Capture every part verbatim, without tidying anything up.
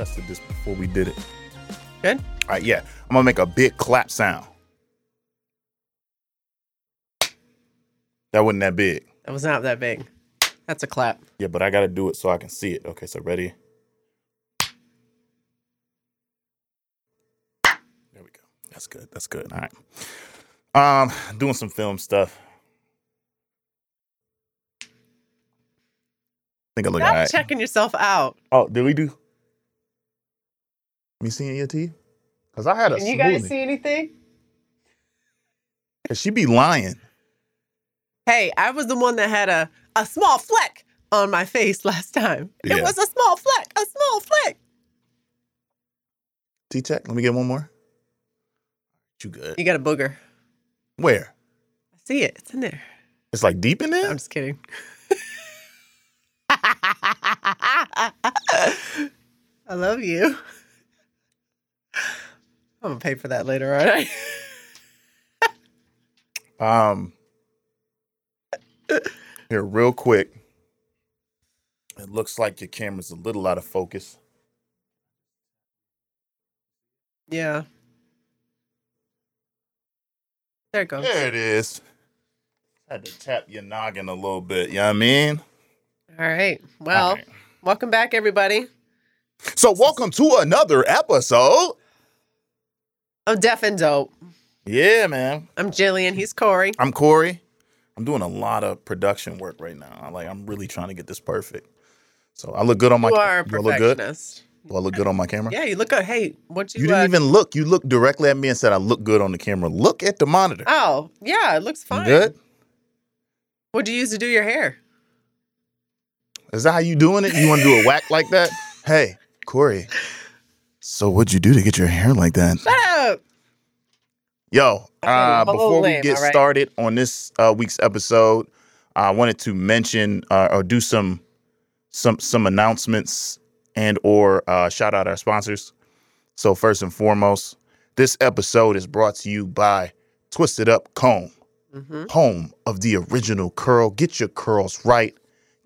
tested this before we did it. Okay. All right. Yeah. I'm gonna make a big clap sound. That wasn't that big. That was not that big. That's a clap. Yeah, but I gotta do it so I can see it. Okay. So ready. There we go. That's good. That's good. All right. Um, doing some film stuff. I think I look all right. Stop checking yourself out. Oh, did we do? Me seeing your teeth? Because I had a Can smoothie. You guys see anything? Because she be lying. Hey, I was the one that had a, a small fleck on my face last time. Yeah. It was a small fleck. A small fleck. T-check. Let me get one more. You good. You got a booger. Where? I see it. It's in there. It's like deep in there? I'm just kidding. I love you. I'm gonna pay for that later, aren't I? um, here, real quick. It looks like your camera's a little out of focus. Yeah. There it goes. There it is. I had to tap your noggin a little bit. You know what I mean? All right. Well, All right. welcome back, everybody. So welcome to another episode. I'm Deaf and Dope. Yeah, man. I'm Jillian. He's Corey. I'm Corey. I'm doing a lot of production work right now. Like, I'm really trying to get this perfect. So I look good on my camera. You are a perfectionist. Do I look good on my camera? Yeah, you look good. Hey, what you You didn't uh, even look. You looked directly at me and said, I look good on the camera. Look at the monitor. Oh, yeah, it looks fine. You good? What do you use to do your hair? Is that how you doing it? You want to do a whack like that? Hey, Corey. So what'd you do to get your hair like that? Shut up! Yo, uh, before we get started on this uh, week's episode, I wanted to mention uh, or do some some some announcements and or uh, shout out our sponsors. So first and foremost, this episode is brought to you by Twisted Up Comb, mm-hmm. home of the original curl. Get your curls right.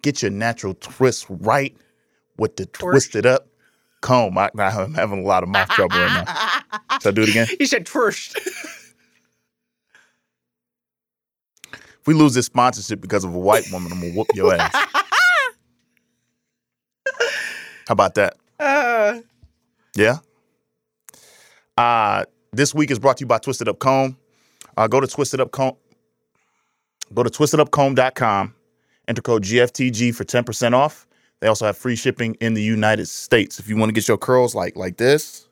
Get your natural twist right with the Twerk. Twisted Up Comb. I, I'm having a lot of mouth trouble right now. Should I do it again? You said twist. If we lose this sponsorship because of a white woman, I'm going to whoop your ass. How about that? Uh, yeah? Uh, this week is brought to you by Twisted Up Comb. Uh, go to Twisted Up Comb. Go to twisted up comb dot com. Enter code G F T G for ten percent off. They also have free shipping in the United States. If you want to get your curls like like this,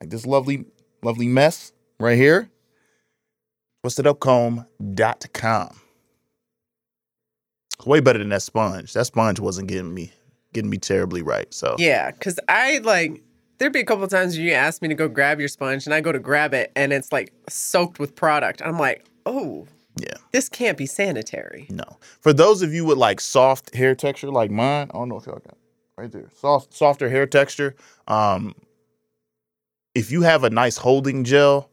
like this lovely, lovely mess right here, twisted up comb dot com. It's way better than that sponge. That sponge wasn't getting me getting me terribly right. So yeah, because I like, there'd be a couple of times you asked me to go grab your sponge and I go to grab it and it's like soaked with product. I'm like, oh. Yeah. This can't be sanitary. No. For those of you with like soft hair texture like mine, I don't know if y'all got right there. Soft softer hair texture. Um if you have a nice holding gel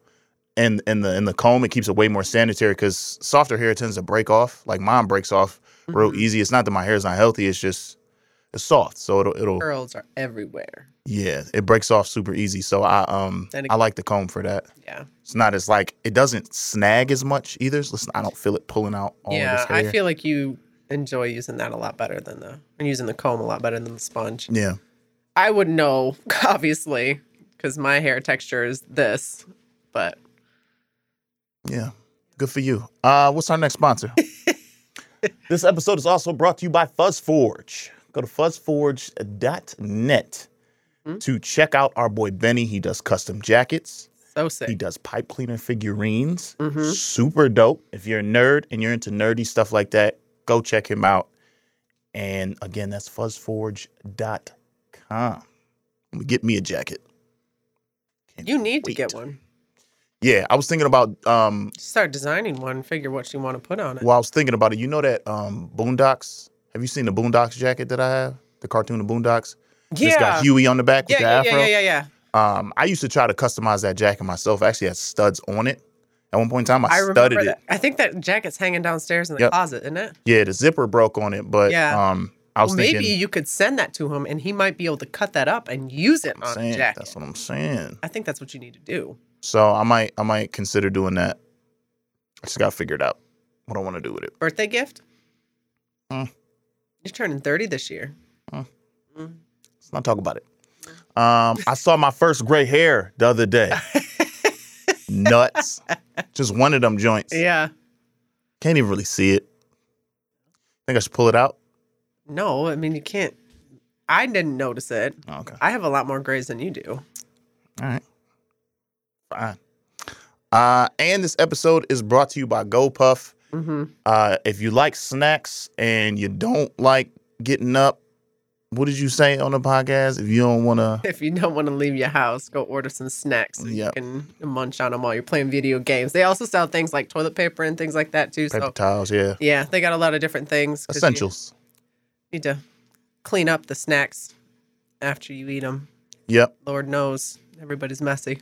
and in the in the comb, it keeps it way more sanitary because softer hair tends to break off. Like mine breaks off mm-hmm. real easy. It's not that my hair is not healthy, it's just it's soft. So it'll it'll curls are everywhere. Yeah, it breaks off super easy. So I um I like the comb for that. Yeah. It's not as like, it doesn't snag as much either. So listen, I don't feel it pulling out all yeah, of this hair. Yeah, I feel like you enjoy using that a lot better than the, and using the comb a lot better than the sponge. Yeah. I would know, obviously, because my hair texture is this, but. Yeah, good for you. Uh, what's our next sponsor? This episode is also brought to you by FuzzForge. Go to fuzz forge dot net. To check out our boy Benny. He does custom jackets. So sick. He does pipe cleaner figurines. Mm-hmm. Super dope. If you're a nerd and you're into nerdy stuff like that, go check him out. And again, that's fuzz forge dot com. Get me a jacket. Can't you need wait. to get one. Yeah, I was thinking about... Um, start designing one, figure what you want to put on it. Well, I was thinking about it. You know that um, Boondocks? Have you seen the Boondocks jacket that I have? The cartoon of Boondocks? Yeah. It's got Huey on the back with yeah, the yeah, afro. Yeah, yeah, yeah, yeah. Um, I used to try to customize that jacket myself. I actually had studs on it. At one point in time, I, I studded that. it. I think that jacket's hanging downstairs in the yep. closet, isn't it? Yeah, the zipper broke on it, but yeah. um, I was well, thinking, maybe you could send that to him, and he might be able to cut that up and use it on saying, a jacket. That's what I'm saying. I think that's what you need to do. So I might, I might consider doing that. I just got to figure it out. What I want to do with it. Birthday gift? Mm. You're turning thirty this year. Mm. Mm. Let's not talk about it. Um, I saw my first gray hair the other day. Nuts. Just one of them joints. Yeah. Can't even really see it. Think I should pull it out? No, I mean, you can't. I didn't notice it. Oh, okay. I have a lot more grays than you do. All right. Fine. Uh, and this episode is brought to you by GoPuff. Mm-hmm. Uh, if you like snacks and you don't like getting up, what did you say on the podcast? If you don't want to... If you don't want to leave your house, go order some snacks. So yep. You can munch on them while you're playing video games. They also sell things like toilet paper and things like that, too. Paper so, towels, yeah. Yeah, they got a lot of different things. Essentials. Need to clean up the snacks after you eat them. Yep. Lord knows, everybody's messy.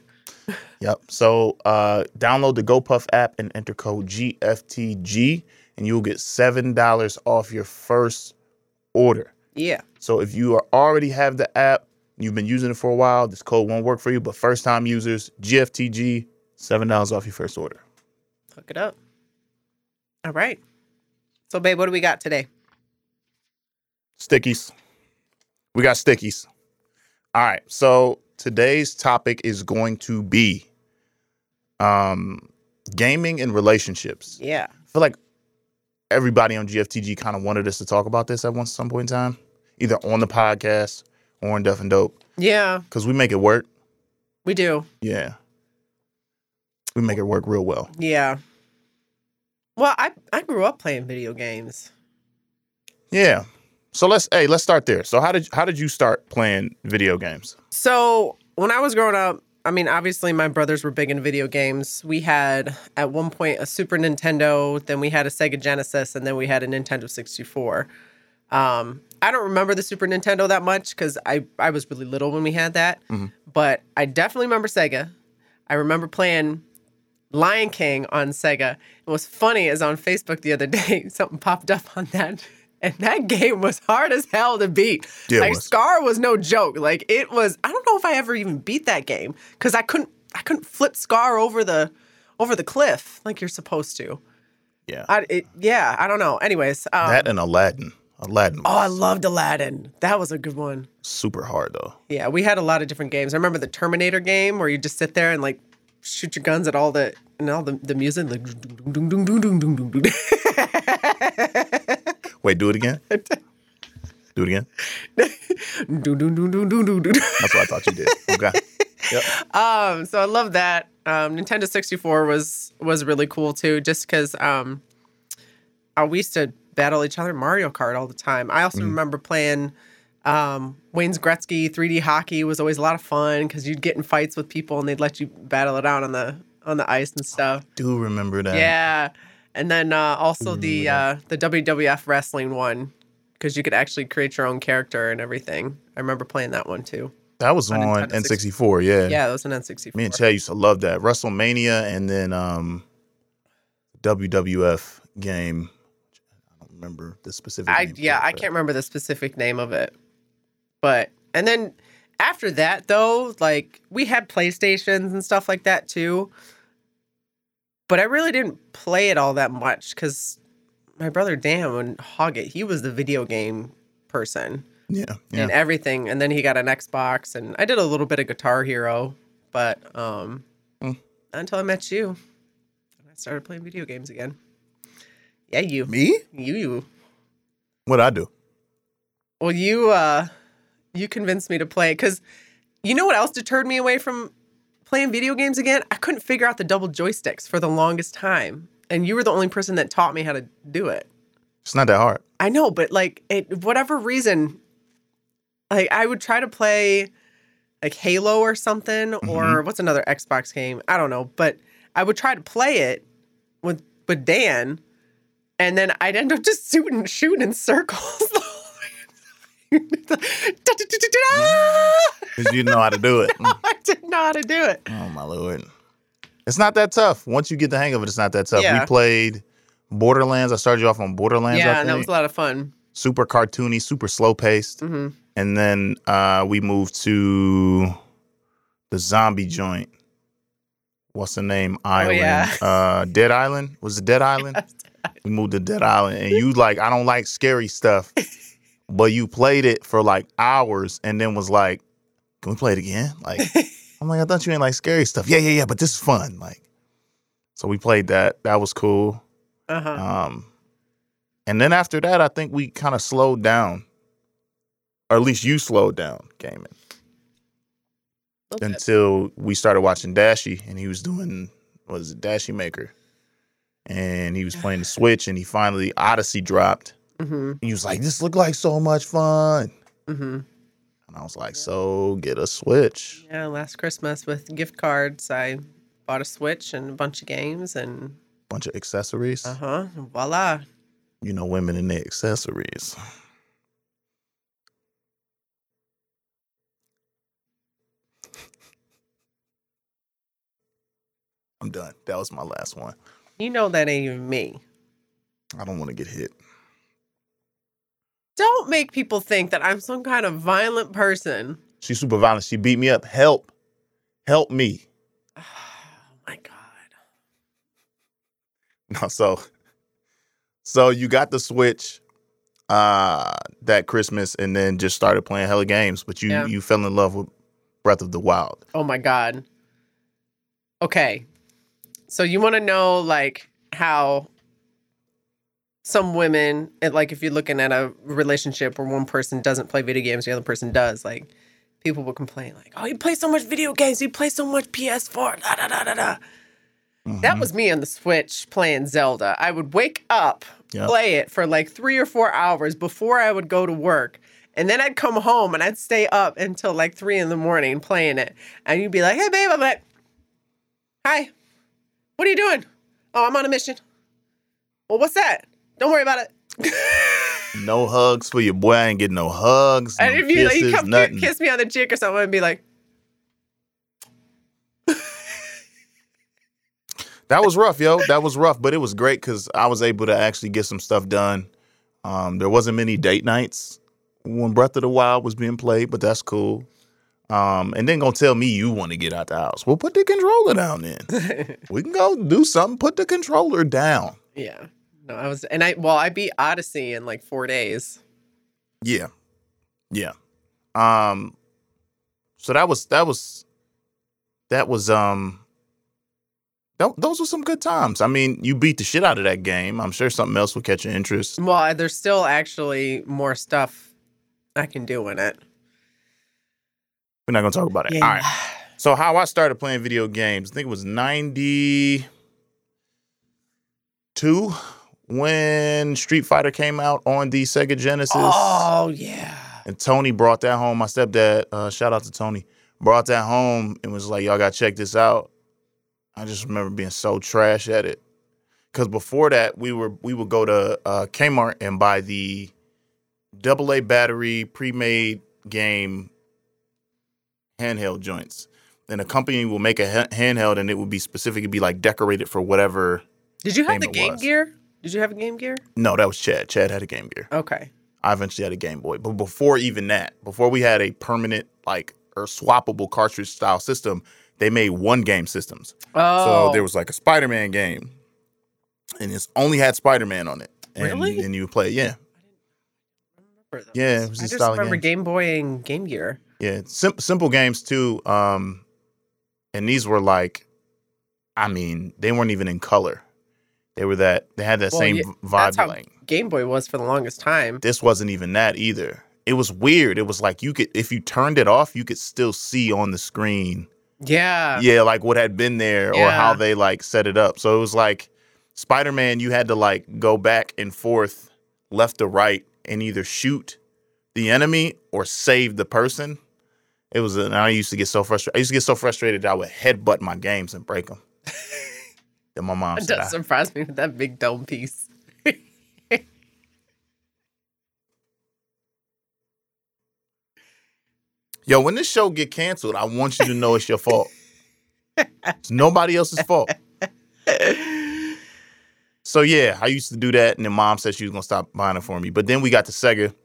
Yep. So uh, download the GoPuff app and enter code G F T G, and you'll get seven dollars off your first order. Yeah. So if you are already have the app, you've been using it for a while, this code won't work for you, but first-time users, G F T G, seven dollars off your first order. Hook it up. All right. So, babe, what do we got today? Stickies. We got stickies. All right. So today's topic is going to be um, gaming and relationships. Yeah. I feel like everybody on G F T G kind of wanted us to talk about this at once, some point in time, either on the podcast or on Duff and Dope. Yeah. Because we make it work. We do. Yeah. We make it work real well. Yeah. Well, I, I grew up playing video games. Yeah. So let's hey, let's start there. So how did how did you start playing video games? So when I was growing up, I mean, obviously my brothers were big in video games. We had at one point a Super Nintendo, then we had a Sega Genesis, and then we had a Nintendo sixty-four. Um, I don't remember the Super Nintendo that much because I, I was really little when we had that. Mm-hmm. But I definitely remember Sega. I remember playing Lion King on Sega. And what's funny is on Facebook the other day, something popped up on that. And that game was hard as hell to beat. Yeah, like, was. Scar was no joke. Like, it was... I don't know if I ever even beat that game. Because I couldn't I couldn't flip Scar over the over the cliff like you're supposed to. Yeah. I, it, yeah, I don't know. Anyways. Um, that and Aladdin. Aladdin. Was. Oh, I loved Aladdin. That was a good one. Super hard, though. Yeah, we had a lot of different games. I remember the Terminator game where you just sit there and, like, shoot your guns at all the... And all the, the music. Like... Wait, do it again? Do it again? do, do, do, do, do, do, do. That's what I thought you did. Okay. Yep. Um, so I love that. Um, Nintendo sixty-four was was really cool, too, just because um, uh, we used to battle each other in Mario Kart all the time. I also mm. remember playing um, Wayne's Gretzky three D Hockey was always a lot of fun because you'd get in fights with people and they'd let you battle it out on the, on the ice and stuff. I do remember that. Yeah. And then uh, also the uh, the W W F wrestling one, because you could actually create your own character and everything. I remember playing that one, too. That was on, on N sixty-four, yeah. Yeah, that was on N sixty-four. Me and Chad used to love that. WrestleMania and then um, W W F game. I don't remember the specific I, name. Yeah, it, I can't remember the specific name of it. But and then after that, though, like we had PlayStations and stuff like that, too. But I really didn't play it all that much because my brother Dan would hog it. He was the video game person. Yeah, yeah. And everything. And then he got an Xbox. And I did a little bit of Guitar Hero. But um, mm. not until I met you. And I started playing video games again. Yeah, you. Me? You, you. What'd I do? Well, you, uh, you convinced me to play. Because you know what else deterred me away from... playing video games again, I couldn't figure out the double joysticks for the longest time. And you were the only person that taught me how to do it. It's not that hard. I know, but like, it, whatever reason, like I would try to play like Halo or something, mm-hmm. or what's another Xbox game? I don't know, but I would try to play it with, with Dan, and then I'd end up just shooting, shooting in circles. Because you didn't know how to do it. No, I didn't know how to do it. Oh, my Lord. It's not that tough. Once you get the hang of it, it's not that tough. Yeah. We played Borderlands. I started you off on Borderlands, yeah, I think. And that was a lot of fun. super cartoony, super slow-paced. Mm-hmm. And then uh, we moved to the zombie joint. What's the name? Island. Oh, yeah. uh, Dead Island? Was it Dead Island? We moved to Dead Island. And you like, I don't like scary stuff. But you played it for like hours and then was like, can we play it again? Like, I'm like, I thought you ain't like scary stuff. Yeah, yeah, yeah, but this is fun. Like, so we played that. That was cool. Uh-huh. Um, and then after that, I think we kind of slowed down. Or at least you slowed down gaming. Okay. Until we started watching Dashie, and he was doing, what is it, Dashie Maker. And he was playing the Switch, and he finally, Odyssey dropped. Mm-hmm. And he was like, this looked like so much fun. Mm-hmm. And I was like, yeah. So get a Switch. Yeah, last Christmas with gift cards, I bought a Switch and a bunch of games and... a bunch of accessories. Uh-huh. Voila. You know women and their accessories. I'm done. That was my last one. You know that ain't even me. I don't want to get hit. Don't make people think that I'm some kind of violent person. She's super violent. She beat me up. Help. Help me. Oh, my God. No, so, so you got the Switch uh, that Christmas and then just started playing hella games, but you, yeah. you fell in love with Breath of the Wild. Oh, my God. Okay. So you want to know, like, how... some women, like if you're looking at a relationship where one person doesn't play video games, the other person does, like people will complain like, oh, you play so much video games. You play so much P S four. Da, da, da, da, da. Mm-hmm. That was me on the Switch playing Zelda. I would wake up, yep. play it for like three or four hours before I would go to work. And then I'd come home and I'd stay up until like three in the morning playing it. And you'd be like, hey, babe, I'm like, hi, what are you doing? Oh, I'm on a mission. Well, what's that? Don't worry about it. No hugs for your boy. I ain't getting no hugs. No and if you, kisses, like, you come nothing. Kiss me on the cheek or something, I'd be like. That was rough, yo. That was rough, but it was great because I was able to actually get some stuff done. Um, there wasn't many date nights when Breath of the Wild was being played, but that's cool. Um, and then gonna tell me you want to get out the house. Well, put the controller down then. We can go do something. Put the controller down. Yeah. No, I was, and I, well, I beat Odyssey in like four days. Yeah. Yeah. Um, so that was, that was, that was, um, th- those were some good times. I mean, you beat the shit out of that game. I'm sure something else will catch your interest. Well, there's still actually more stuff I can do in it. We're not going to talk about it. Yeah. All right. So how I started playing video games, I think it was ninety-two. When Street Fighter came out on the Sega Genesis. Oh, yeah. And Tony brought that home. My stepdad, uh, shout out to Tony, brought that home and was like, y'all got to check this out. I just remember being so trash at it. Because before that, we were we would go to uh, Kmart and buy the double A battery pre-made game handheld joints. And a company will make a ha- handheld and it would be specific. It'd be like decorated for whatever. Did you have the Game Gear? Did you have a Game Gear? No, that was Chad. Chad had a Game Gear. Okay. I eventually had a Game Boy. But before even that, before we had a permanent, like, or swappable cartridge-style system, they made one-game systems. Oh. So there was, like, a Spider-Man game, and it only had Spider-Man on it. And, really? And you would play it, yeah. I didn't remember those. Yeah, it was I just remember games. Game Boy and Game Gear. Yeah, sim- simple games, too. Um, and these were, like, I mean, they weren't even in color. They were that. They had that well, same yeah, vibe. That's how Game Boy was for the longest time. This wasn't even that either. It was weird. It was like you could, if you turned it off, you could still see on the screen. Yeah. Yeah, like what had been there yeah. or how they like set it up. So it was like Spider-Man. You had to like go back and forth, left to right, and either shoot the enemy or save the person. It was. And I used to get so frustrated. I used to get so frustrated that I would headbutt my games and break them. That my mom said. It doesn't surprise me with that big dome piece. Yo, when this show get canceled, I want you to know it's your fault. It's nobody else's fault. So yeah, I used to do that, and then mom said she was gonna stop buying it for me. But then we got to Sega,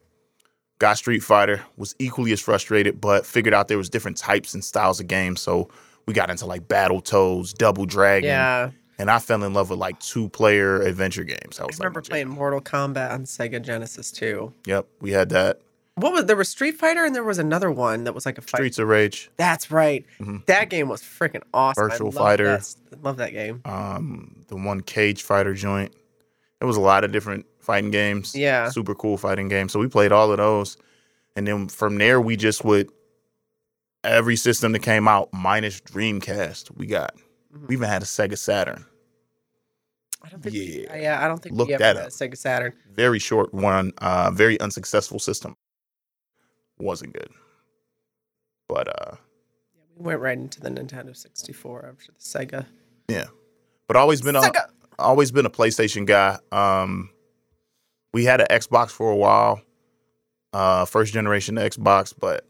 got Street Fighter, was equally as frustrated, but figured out there was different types and styles of games. So we got into like Battletoads, Double Dragon. Yeah. And I fell in love with like two-player adventure games. I, was I like, remember playing Mortal Kombat on Sega Genesis too. Yep, we had that. What was there was Street Fighter and there was another one that was like a fight. Streets of Rage. That's right. Mm-hmm. That game was freaking awesome. Virtual Fighter. I love that game. Um, the one Cage Fighter joint. There was a lot of different fighting games. Yeah. Super cool fighting games. So we played all of those. And then from there, we just would, every system that came out minus Dreamcast, we got. Mm-hmm. We even had a Sega Saturn. I don't think yeah. We, yeah, I don't think Look we ever that had a Sega Saturn. Very short one. Uh, very unsuccessful system. Wasn't good, but uh, we went right into the Nintendo sixty-four after the Sega. Yeah, but always been Sega. a always been a PlayStation guy. Um, we had an Xbox for a while, uh, first generation Xbox. But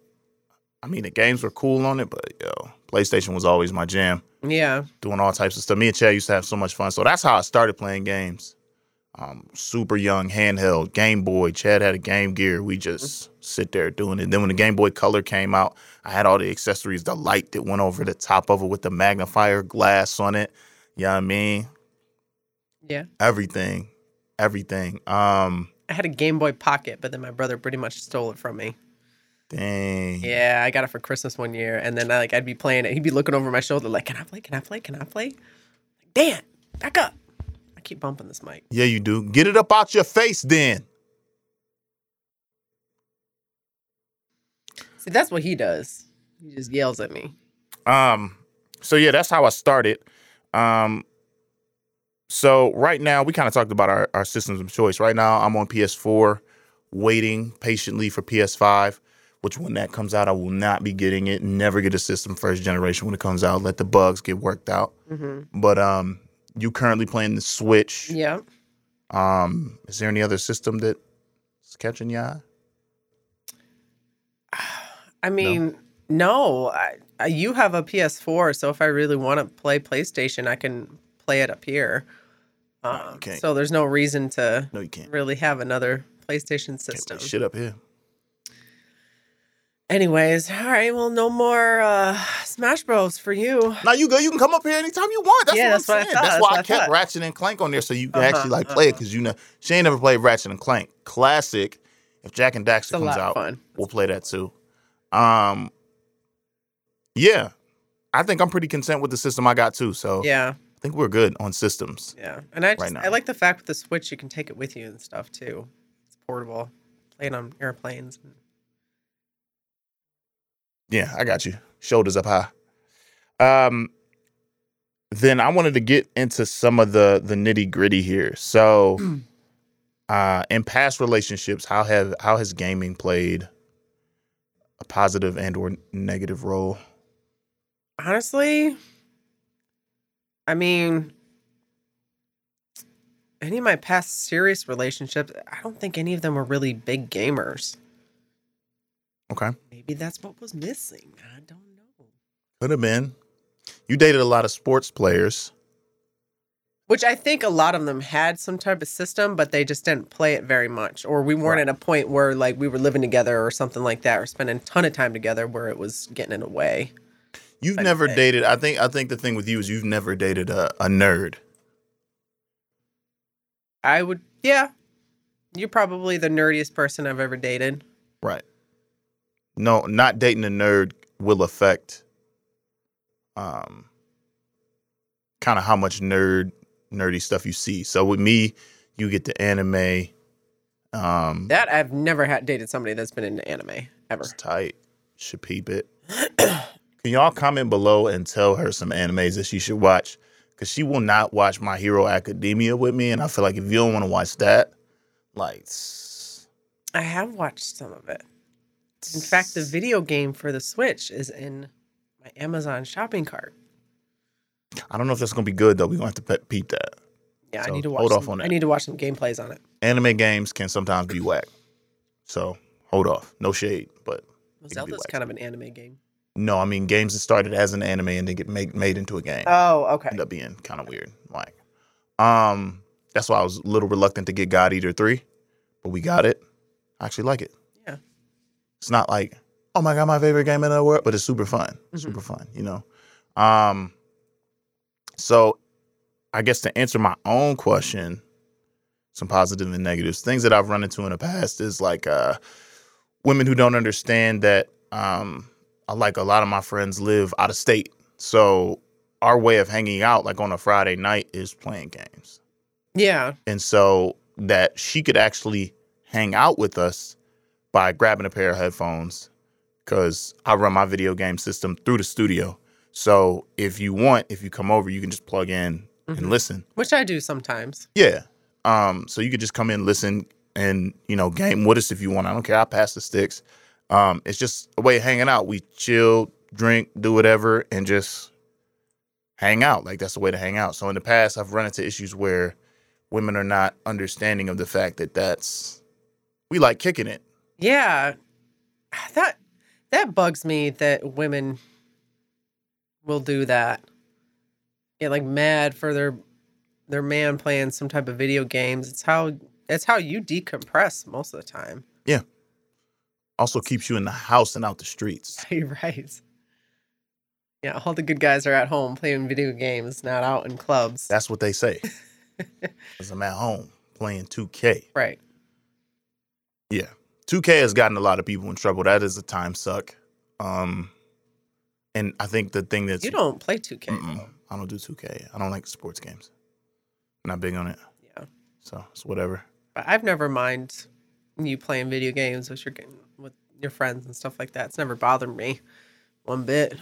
I mean, the games were cool on it, but yo, PlayStation was always my jam. Yeah, doing all types of stuff. Me and Chad used to have so much fun. So that's how I started playing games. Um, super young, handheld, Game Boy. Chad had a Game Gear. We just sit there doing it. Then when the Game Boy Color came out, I had all the accessories, the light that went over the top of it with the magnifier glass on it. You know what I mean? Yeah. Everything. Everything. Um, I had a Game Boy Pocket, but then my brother pretty much stole it from me. Dang. Yeah, I got it for Christmas one year, and then I, like I'd be playing it. He'd be looking over my shoulder like, can I play? Can I play? Can I play? Like, Dan, back up. I keep bumping this mic. Yeah, you do. Get it up out your face then. See, that's what he does. He just yells at me. Um, so yeah, that's how I started. Um, so right now, we kind of talked about our, our systems of choice. Right now, I'm on P S four, waiting patiently for P S five, which when that comes out, I will not be getting it. Never get a system first generation when it comes out. Let the bugs get worked out. Mm-hmm. But um. You currently playing the Switch. Yeah. Um, is there any other system that's catching your eye? I mean, no. no. I, I, you have a P S four, so if I really want to play PlayStation, I can play it up here. Um, okay. So there's no reason to no, you can't. really have another PlayStation system. Can't play shit up here. Anyways, all right, well, no more uh, Smash Bros for you. Now you go. You can come up here anytime you want. That's yeah, what I'm that's saying. What I thought, that's, that's why I, I kept Ratchet and Clank on there so you can uh-huh, actually like uh-huh. play it because you know she ain't never played Ratchet and Clank. Classic. If Jack and Daxter comes out, fun. we'll play that too. Um, yeah, I think I'm pretty content with the system I got too. So yeah, I think we're good on systems. Yeah, and I just, right now. I like the fact with the Switch you can take it with you and stuff too. It's portable. Play it on airplanes. Yeah, I got you. Shoulders up high. Um, then I wanted to get into some of the the nitty gritty here. So, mm. uh, in past relationships, how have how has gaming played a positive and or negative role? Honestly, I mean, any of my past serious relationships, I don't think any of them were really big gamers. Okay. Maybe that's what was missing. I don't know. Could have been. You dated a lot of sports players. Which I think a lot of them had some type of system, but they just didn't play it very much. Or we weren't right. at a point where like we were living together or something like that, or spending a ton of time together where it was getting in the way. You've like never dated. I think I think the thing with you is you've never dated a, a nerd. I would. Yeah. You're probably the nerdiest person I've ever dated. Right. No, not dating a nerd will affect um, kind of how much nerd, nerdy stuff you see. So with me, you get the anime. Um, that I've never had dated somebody that's been into anime, ever. It's tight. Should peep it. Can y'all comment below and tell her some animes that she should watch? Because she will not watch My Hero Academia with me. And I feel like if you don't want to watch that, like... I have watched some of it. In fact, the video game for the Switch is in my Amazon shopping cart. I don't know if that's going to be good, though. We're going to have to peep that. Yeah, so I need to watch hold some, off on that. I need to watch some gameplays on it. Anime games can sometimes be whack. So hold off. No shade, but well, Zelda's kind of an anime game. No, I mean games that started as an anime and then get made, made into a game. Oh, okay. End up being kind of weird. Like, um, That's why I was a little reluctant to get God Eater three, but we got it. I actually like it. Yeah. It's not like, oh my God, my favorite game in the world, but it's super fun. Mm-hmm. Super fun, you know? Um, so I guess to answer my own question, some positive and negatives, things that I've run into in the past is like uh, women who don't understand that um, I like a lot of my friends live out of state. So our way of hanging out like on a Friday night is playing games. Yeah. And so that she could actually hang out with us by grabbing a pair of headphones because I run my video game system through the studio. So if you want, if you come over, you can just plug in mm-hmm. and listen. Which I do sometimes. Yeah. Um. So you could just come in, listen, and, you know, game with us if you want. I don't care. I'll pass the sticks. Um. It's just a way of hanging out. We chill, drink, do whatever, and just hang out. Like, that's the way to hang out. So in the past, I've run into issues where women are not understanding of the fact that that's, we like kicking it. Yeah. That, that bugs me that women will do that. Get like mad for their, their man playing some type of video games. It's how, it's how you decompress most of the time. Yeah. Also that's... keeps you in the house and out the streets. You're right. Yeah. All the good guys are at home playing video games, not out in clubs. That's what they say. Because I'm at home playing two K. Right. Yeah. two K has gotten a lot of people in trouble. That is a time suck. Um, and I think the thing that's... You don't play two K. I don't do two K. I don't like sports games. I'm not big on it. Yeah. So it's whatever. But I've never minded you playing video games with your, with your friends and stuff like that. It's never bothered me one bit.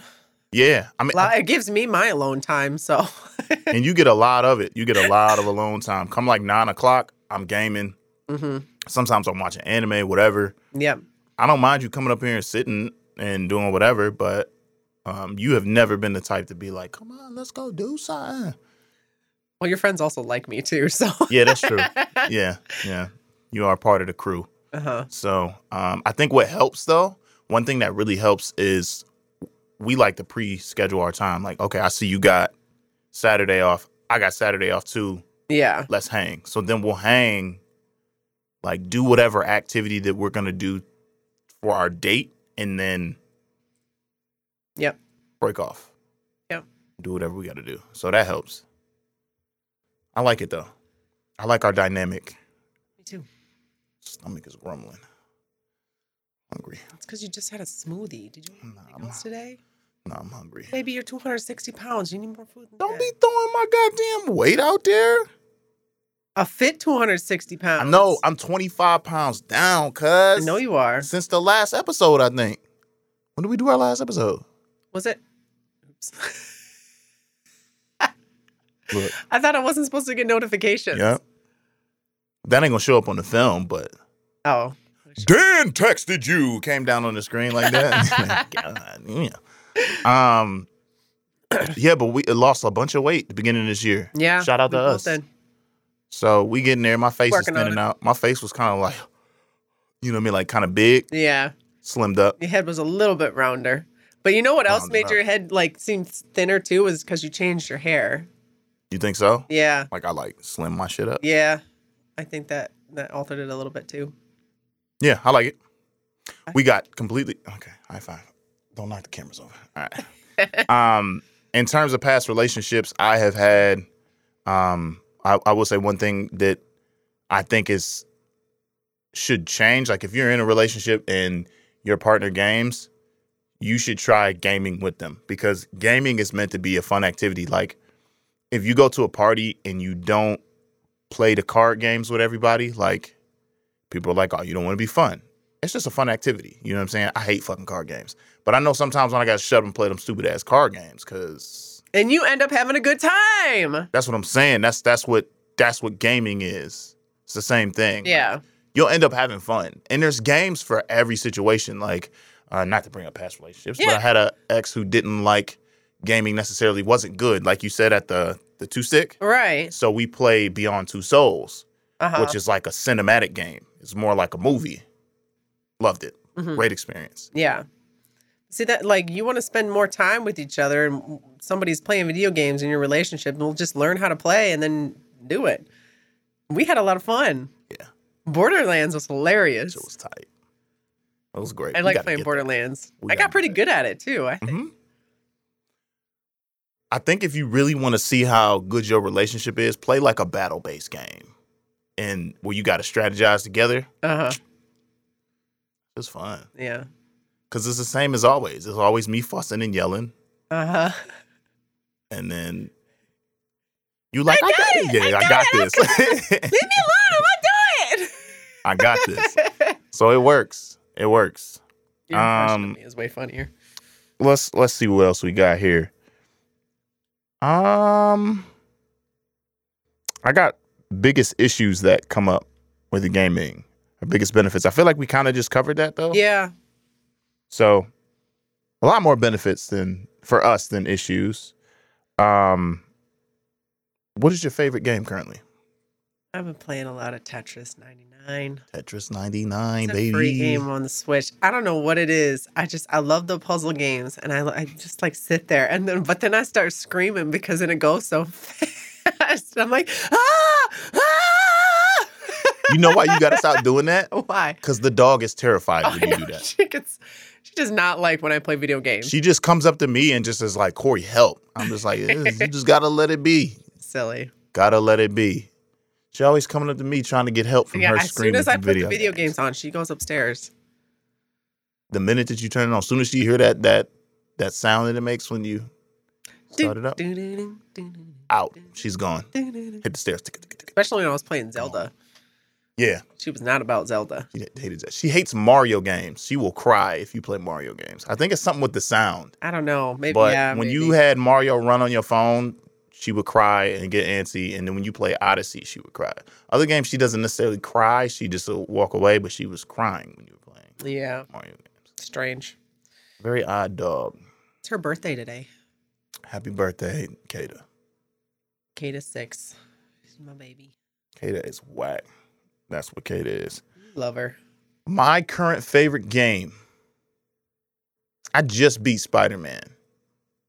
Yeah. I mean, it gives me my alone time, so. And you get a lot of it. You get a lot of alone time. Come like nine o'clock, I'm gaming. Mm-hmm. Sometimes I'm watching anime, whatever. Yeah. I don't mind you coming up here and sitting and doing whatever, but um, you have never been the type to be like, come on, let's go do something. Well, your friends also like me, too, so. Yeah, that's true. Yeah, yeah. You are part of the crew. Uh-huh. So um, I think what helps, though, one thing that really helps is we like to pre-schedule our time. Like, okay, I see you got Saturday off. I got Saturday off too. Yeah. Let's hang. So then we'll hang, like do whatever activity that we're going to do for our date and then yep. break off. Yep. Do whatever we got to do. So that helps. I like it though. I like our dynamic. Me too. Stomach is grumbling. Hungry. It's because you just had a smoothie. Did you eat nah, anything else today? No, I'm hungry. Maybe you're two hundred sixty pounds. You need more food than Don't that. Be throwing my goddamn weight out there. A fit two hundred sixty pounds. I know. I'm twenty-five pounds down, cuz. I know you are. Since the last episode, I think. When did we do our last episode? Was it? Oops. Look. I thought I wasn't supposed to get notifications. Yep. That ain't going to show up on the film, but. Oh. Dan texted you. Came down on the screen like that. God, yeah. Um, yeah, but we lost a bunch of weight at the beginning of this year. Yeah. Shout out to us. Did. So we getting there. My face Working is thinning out. My face was kind of like, you know what I mean? Like kind of big. Yeah. Slimmed up. Your head was a little bit rounder. But you know what else rounded made up. Your head like seem thinner too was because you changed your hair. You think so? Yeah. Like I like slimmed my shit up. Yeah. I think that that altered it a little bit too. Yeah, I like it. We got completely... Okay, high five. Don't knock the cameras over. All right. um, in terms of past relationships, I have had... Um, I, I will say one thing that I think is should change. Like, if you're in a relationship and your partner games, you should try gaming with them. Because gaming is meant to be a fun activity. Like, if you go to a party and you don't play the card games with everybody, like... People are like, oh, you don't want to be fun. It's just a fun activity. You know what I'm saying? I hate fucking card games. But I know sometimes when I got to shut up and play them stupid-ass card games because... And you end up having a good time. That's what I'm saying. That's that's what that's what gaming is. It's the same thing. Yeah. Like, you'll end up having fun. And there's games for every situation. Like, uh, not to bring up past relationships, yeah. but I had an ex who didn't like gaming necessarily wasn't good. Like you said at the, the two-stick. Right. So we played Beyond Two Souls, uh-huh. which is like a cinematic game. It's more like a movie. Loved it. Mm-hmm. Great experience. Yeah. See that, like, you want to spend more time with each other and somebody's playing video games in your relationship and we'll just learn how to play and then do it. We had a lot of fun. Yeah. Borderlands was hilarious. It was tight. It was great. I like playing Borderlands. I got pretty good at it, too, I think. Mm-hmm. I think if you really want to see how good your relationship is, play like a battle-based game. And where you got to strategize together. Uh-huh. It's fun. Yeah. Because it's the same as always. It's always me fussing and yelling. Uh-huh. And then you like, I, I got it. it. Yeah, I got, I got this. Leave me alone. I'm going to do it. I got this. So it works. It works. Your impression um, of me is way funnier. Let's let's see what else we got here. Um, I got biggest issues that come up with the gaming, or biggest benefits. I feel like we kind of just covered that though. Yeah. So, a lot more benefits than for us than issues. Um, what is your favorite game currently? I've been playing a lot of Tetris ninety-nine. Tetris ninety-nine, it's a baby. Free game on the Switch. I don't know what it is. I just I love the puzzle games, and I I just like sit there, and then but then I start screaming because then it goes so fast. I'm like ah ah. You know why you gotta stop doing that? Why? Because the dog is terrified oh, when you do that. She gets, she does not like when I play video games. She just comes up to me and just is like, "Corey, help!" I'm just like, "You just gotta let it be." Silly. Gotta let it be. She always coming up to me trying to get help from yeah, her screaming. As soon as I put the video games on, she goes upstairs. The minute that you turn it on, as soon as she hear that that that sound that it makes when you start it up, out. She's gone. Hit the stairs. Especially when I was playing Zelda. Yeah. She was not about Zelda. She hated that. She hates Mario games. She will cry if you play Mario games. I think it's something with the sound. I don't know. Maybe, but yeah, when maybe. you had Mario run on your phone, she would cry and get antsy. And then when you play Odyssey, she would cry. Other games, she doesn't necessarily cry. She just would walk away, but she was crying when you were playing yeah. Mario games. Strange. Very odd dog. It's her birthday today. Happy birthday, Kata. Kata's six. She's my baby. Kata is whack. That's what Kata is. Love her. My current favorite game. I just beat Spider-Man.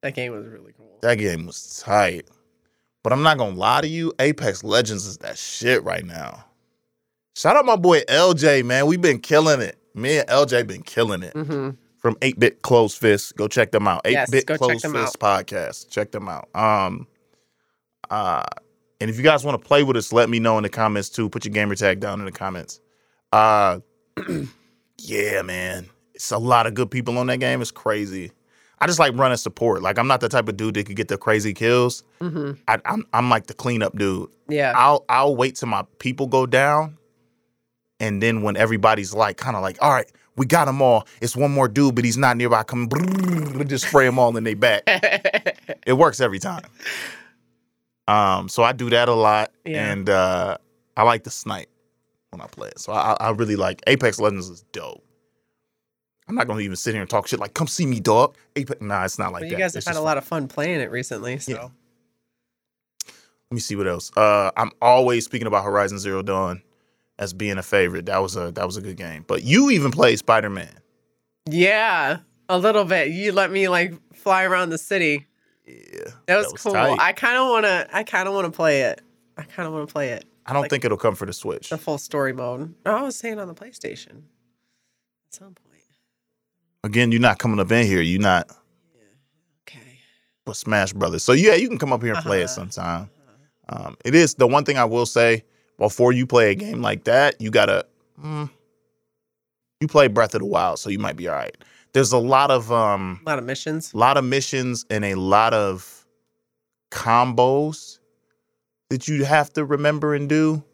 That game was really cool. That game was tight. But I'm not going to lie to you, Apex Legends is that shit right now. Shout out my boy L J, man. We've been killing it. Me and L J been killing it. Mm-hmm. From eight-Bit Closed Fist. Go check them out. eight-Bit yes, Closed Fist out. Podcast. Check them out. Um, uh, and if you guys want to play with us, let me know in the comments, too. Put your gamer tag down in the comments. Uh, yeah, man. It's a lot of good people on that game. It's crazy. I just like running support. Like, I'm not the type of dude that could get the crazy kills. Mm-hmm. I, I'm I'm like the cleanup dude. Yeah. I'll I'll wait till my people go down, and then when everybody's like, kind of like, all right, we got them all. It's one more dude, but he's not nearby. Come, just spray them all in their back. It works every time. Um, so I do that a lot, yeah. and uh, I like to snipe when I play it. So I, I really like Apex Legends is dope. I'm not going to even sit here and talk shit like, come see me, dog. Apex. Nah, it's not like well, you that. You guys have it's had a fun. lot of fun playing it recently, so. Yeah. Let me see what else. Uh, I'm always speaking about Horizon Zero Dawn as being a favorite. That was a that was a good game. But you even played Spider-Man. Yeah, a little bit. You let me, like, fly around the city. Yeah. That was, that was cool. Tight. I kind of want to I kind of want to play it. I kind of want to play it. I don't like, think it'll come for the Switch. The full story mode. I was saying on the PlayStation. At some point. Again, you're not coming up in here. You're not. Yeah. Okay. But Smash Brothers. So, yeah, you can come up here and play uh-huh. it sometime. Uh-huh. Um, it is the one thing I will say before you play a game like that, you got to. Mm, you play Breath of the Wild, so you might be all right. There's a lot of. Um, a lot of missions. A lot of missions and a lot of combos that you have to remember and do.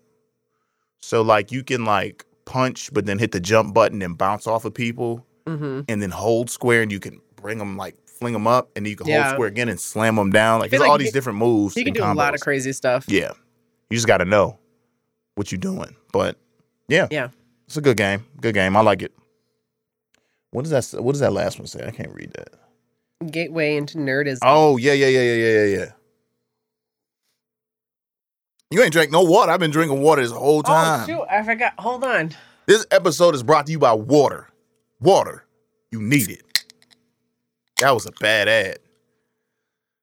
So, like, you can, like, punch, but then hit the jump button and bounce off of people. Mm-hmm. And then hold square, and you can bring them, like, fling them up, and then you can yeah. hold square again and slam them down. Like, there's like all these can, different moves. You can do combos. A lot of crazy stuff. Yeah. You just got to know what you're doing. But, yeah. Yeah. It's a good game. Good game. I like it. What does that What does that last one say? I can't read that. Gateway into nerdism. Oh, yeah, yeah, yeah, yeah, yeah, yeah, yeah. You ain't drank no water. I've been drinking water this whole time. Oh, shoot. I forgot. Hold on. This episode is brought to you by water. Water, you need it. That was a bad ad.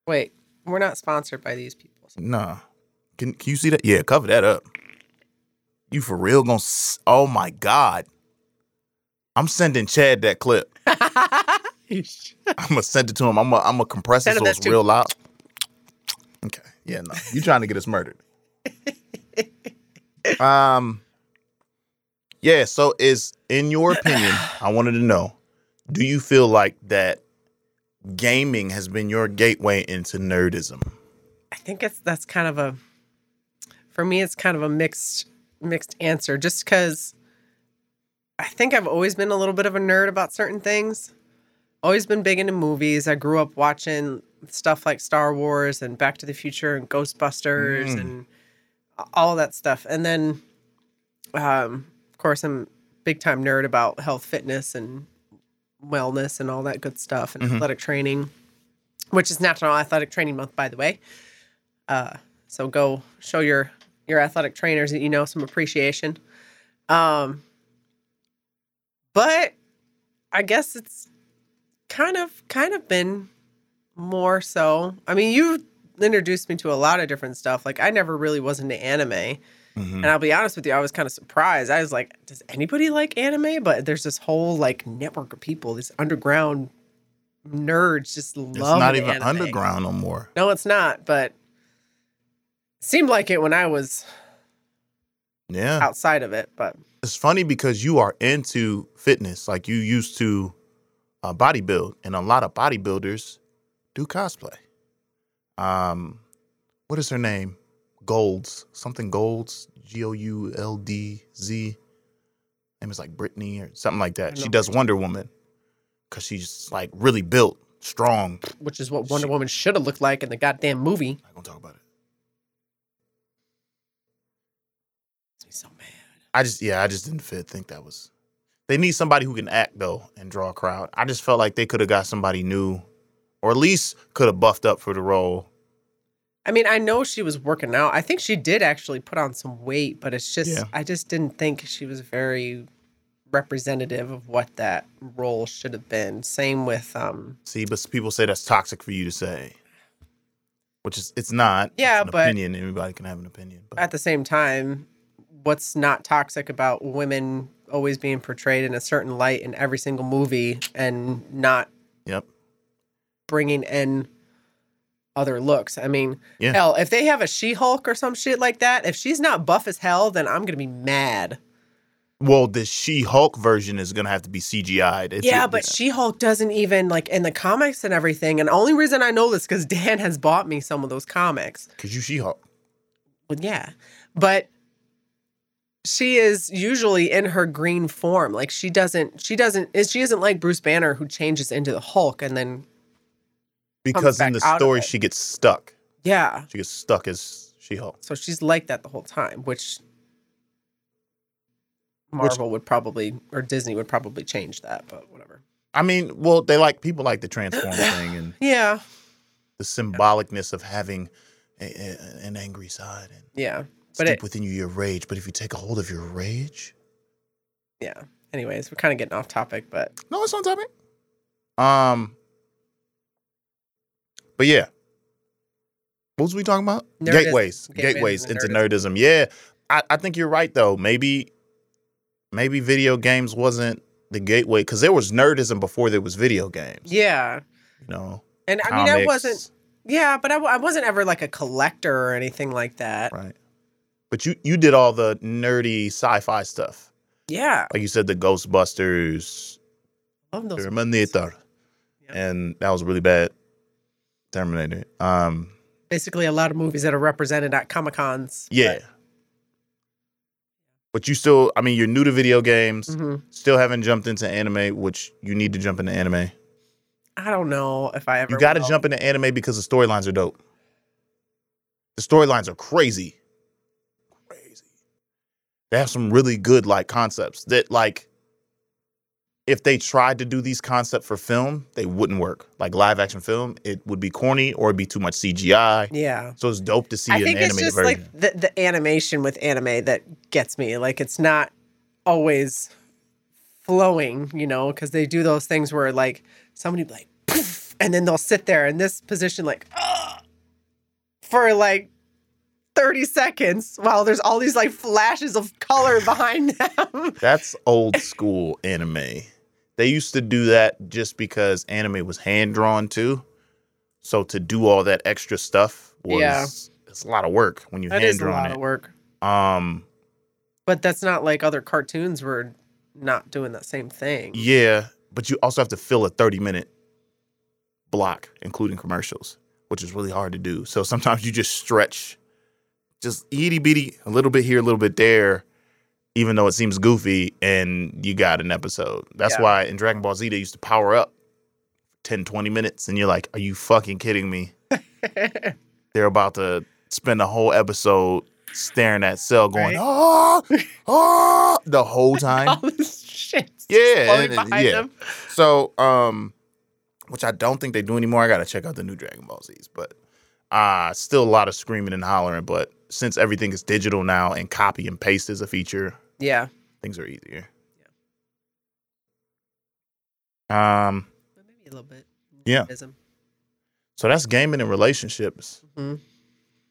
Wait, we're not sponsored by these people. Nah. Can, can you see that? Yeah, cover that up. You for real gonna? S- oh my God! I'm sending Chad that clip. I'm gonna send it to him. I'm gonna, I'm gonna compress it so it's too. real loud. Okay. Yeah. No. You trying to get us murdered? um. Yeah. So, is in your opinion, I wanted to know, do you feel like that gaming has been your gateway into nerdism? I think it's that's kind of a, for me, it's kind of a mixed mixed answer. Just because I think I've always been a little bit of a nerd about certain things. Always been big into movies. I grew up watching stuff like Star Wars and Back to the Future and Ghostbusters mm. and all that stuff. And then, um, of course, I'm big time nerd about health, fitness, and wellness and all that good stuff, and mm-hmm. athletic training, which is National Athletic Training Month, by the way. Uh, so go show your, your athletic trainers that you know some appreciation. Um, but I guess it's kind of, kind of been more so. I mean, you introduced me to a lot of different stuff. Like, I never really was into anime. Mm-hmm. And I'll be honest with you, I was kind of surprised. I was like, does anybody like anime? But there's this whole, like, network of people, this underground nerds just love anime. It's not even anime. Underground no more. No, it's not, but it seemed like it when I was yeah. outside of it. But it's funny because you are into fitness. Like, you used to uh, bodybuild, and a lot of bodybuilders do cosplay. Um, what is her name? Golds, something Golds, G O U L D Z. Name is like Brittany or something like that. She does Wonder Woman because she's like really built, strong. Which is what Wonder she, Woman should have looked like in the goddamn movie. I'm not going to talk about it. Makes me so mad. I just, yeah, I just didn't fit. think that was. They need somebody who can act, though, and draw a crowd. I just felt like they could have got somebody new or at least could have buffed up for the role. I mean, I know she was working out. I think she did actually put on some weight, but it's just, yeah. I just didn't think she was very representative of what that role should have been. Same with... Um, See, but people say that's toxic for you to say, which is, it's not. Yeah, it's an but... opinion. Everybody can have an opinion. But at the same time, what's not toxic about women always being portrayed in a certain light in every single movie and not yep. bringing in... other looks. I mean, yeah. hell, if they have a She-Hulk or some shit like that, if she's not buff as hell, then I'm going to be mad. Well, the She-Hulk version is going to have to be C G I'd. It's yeah, a, but yeah. She-Hulk doesn't even, like, in the comics and everything, and the only reason I know this because Dan has bought me some of those comics. Because you She-Hulk. Well, yeah. But she is usually in her green form. Like, she doesn't, she doesn't, is she isn't like Bruce Banner who changes into the Hulk and then... Because in the story, she gets stuck. Yeah. She gets stuck as She-Hulk. So she's like that the whole time, which Marvel which, would probably, or Disney would probably change that, but whatever. I mean, well, they like, people like the Transformer thing and yeah. the symbolicness of having a, a, an angry side. And yeah. But deep within you, your rage. But if you take a hold of your rage. Yeah. Anyways, we're kind of getting off topic, but. No, it's on topic. Um. But yeah, what was we talking about? Nerdism. Gateways, gateways, gateways into nerdism. nerdism. Yeah, I, I think you're right though. Maybe, maybe video games wasn't the gateway because there was nerdism before there was video games. Yeah, you know. And I comics. mean, I wasn't. Yeah, but I, I wasn't ever like a collector or anything like that. Right. But you you did all the nerdy sci-fi stuff. Yeah. Like you said, the Ghostbusters, love those Terminator, yeah. and that was really bad. Terminator. Um, Basically, a lot of movies that are represented at Comic-Cons. Yeah. But, but you still, I mean, you're new to video games, mm-hmm. still haven't jumped into anime, which you need to jump into anime. I don't know if I ever You got to jump into anime because the storylines are dope. The storylines are crazy. Crazy. They have some really good, like, concepts that, like, if they tried to do these concepts for film, they wouldn't work. Like live action film, it would be corny or it'd be too much C G I. Yeah. So it's dope to see I an animated version. I think it's just like the, the animation with anime that gets me. Like it's not always flowing, you know, because they do those things where like somebody like poof, and then they'll sit there in this position like, oh, for like thirty seconds while there's all these like flashes of color behind them. That's old school anime. They used to do that just because anime was hand drawn too. So to do all that extra stuff was yeah. it's a lot of work when you that hand drawn it. It is a lot it. Of work. Um, but that's not like other cartoons were not doing that same thing. Yeah, but you also have to fill a thirty minute block, including commercials, which is really hard to do. So sometimes you just stretch just itty bitty, a little bit here, a little bit there, even though it seems goofy, and you got an episode. That's yeah. why in Dragon Ball Z, they used to power up ten, twenty minutes, and you're like, are you fucking kidding me? They're about to spend a whole episode staring at Cell going, right? oh, oh, the whole time. All this shit. Yeah. And, and, yeah. Them. So, um, which I don't think they do anymore. I got to check out the new Dragon Ball Z's, but uh, still a lot of screaming and hollering. But since everything is digital now and copy and paste is a feature, yeah, things are easier. Yeah. Um, maybe a little bit. Yeah. So that's gaming and relationships. Mm-hmm.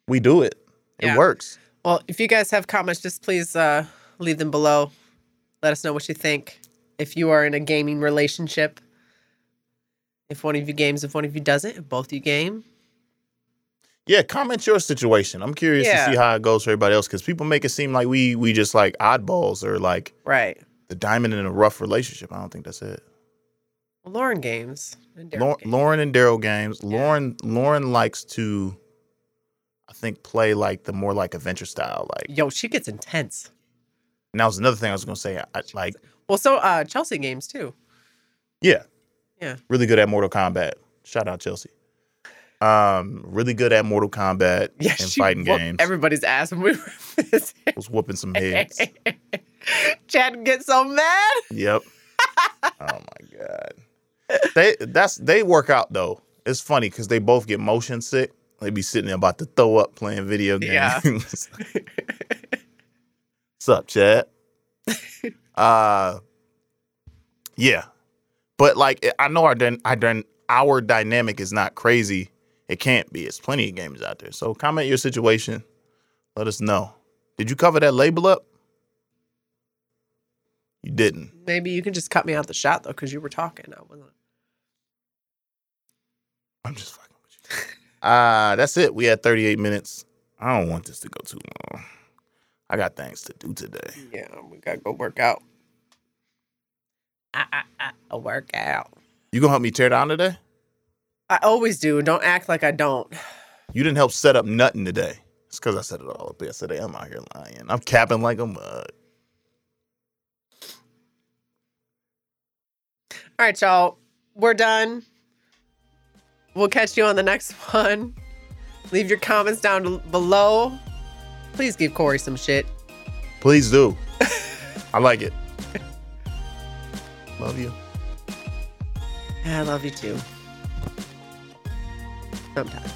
We do it. It yeah. works. Well, if you guys have comments, just please uh, leave them below. Let us know what you think. If you are in a gaming relationship, if one of you games, if one of you doesn't, if both you game. Yeah, comment your situation. I'm curious yeah. to see how it goes for everybody else, because people make it seem like we we just like oddballs or like right. the diamond in a rough relationship. I don't think that's it. Well, Lauren games. And La- games. Lauren and Daryl games. Yeah. Lauren Lauren likes to, I think, play like the more like adventure style. Like, yo, she gets intense. And that was another thing I was gonna say. I, I, like, well, so uh, Chelsea games too. Yeah. Yeah. Really good at Mortal Kombat. Shout out Chelsea. Um, really good at Mortal Kombat yeah, and fighting games. Everybody's ass when we were visiting. Was whooping some heads. Chad gets so mad. Yep. Oh my god. They that's they work out though. It's funny because they both get motion sick. They be sitting there about to throw up playing video games. Yeah. What's up, Chad? Uh, yeah. But like, I know our our our dynamic is not crazy. It can't be. It's plenty of games out there. So comment your situation. Let us know. Did you cover that label up? You didn't. Maybe you can just cut me out the shot though, because you were talking. I wasn't. I'm just fucking with you. Uh, that's it. We had thirty-eight minutes. I don't want this to go too long. I got things to do today. Yeah, we gotta go work out. I, I, I, a workout. You gonna help me tear down today? I always do. Don't act like I don't. You didn't help set up nothing today. It's because I set it all up yesterday. I'm out here lying. I'm capping like a mug. All right, y'all. We're done. We'll catch you on the next one. Leave your comments down below. Please give Corey some shit. Please do. I like it. Love you. I love you too. Sometimes.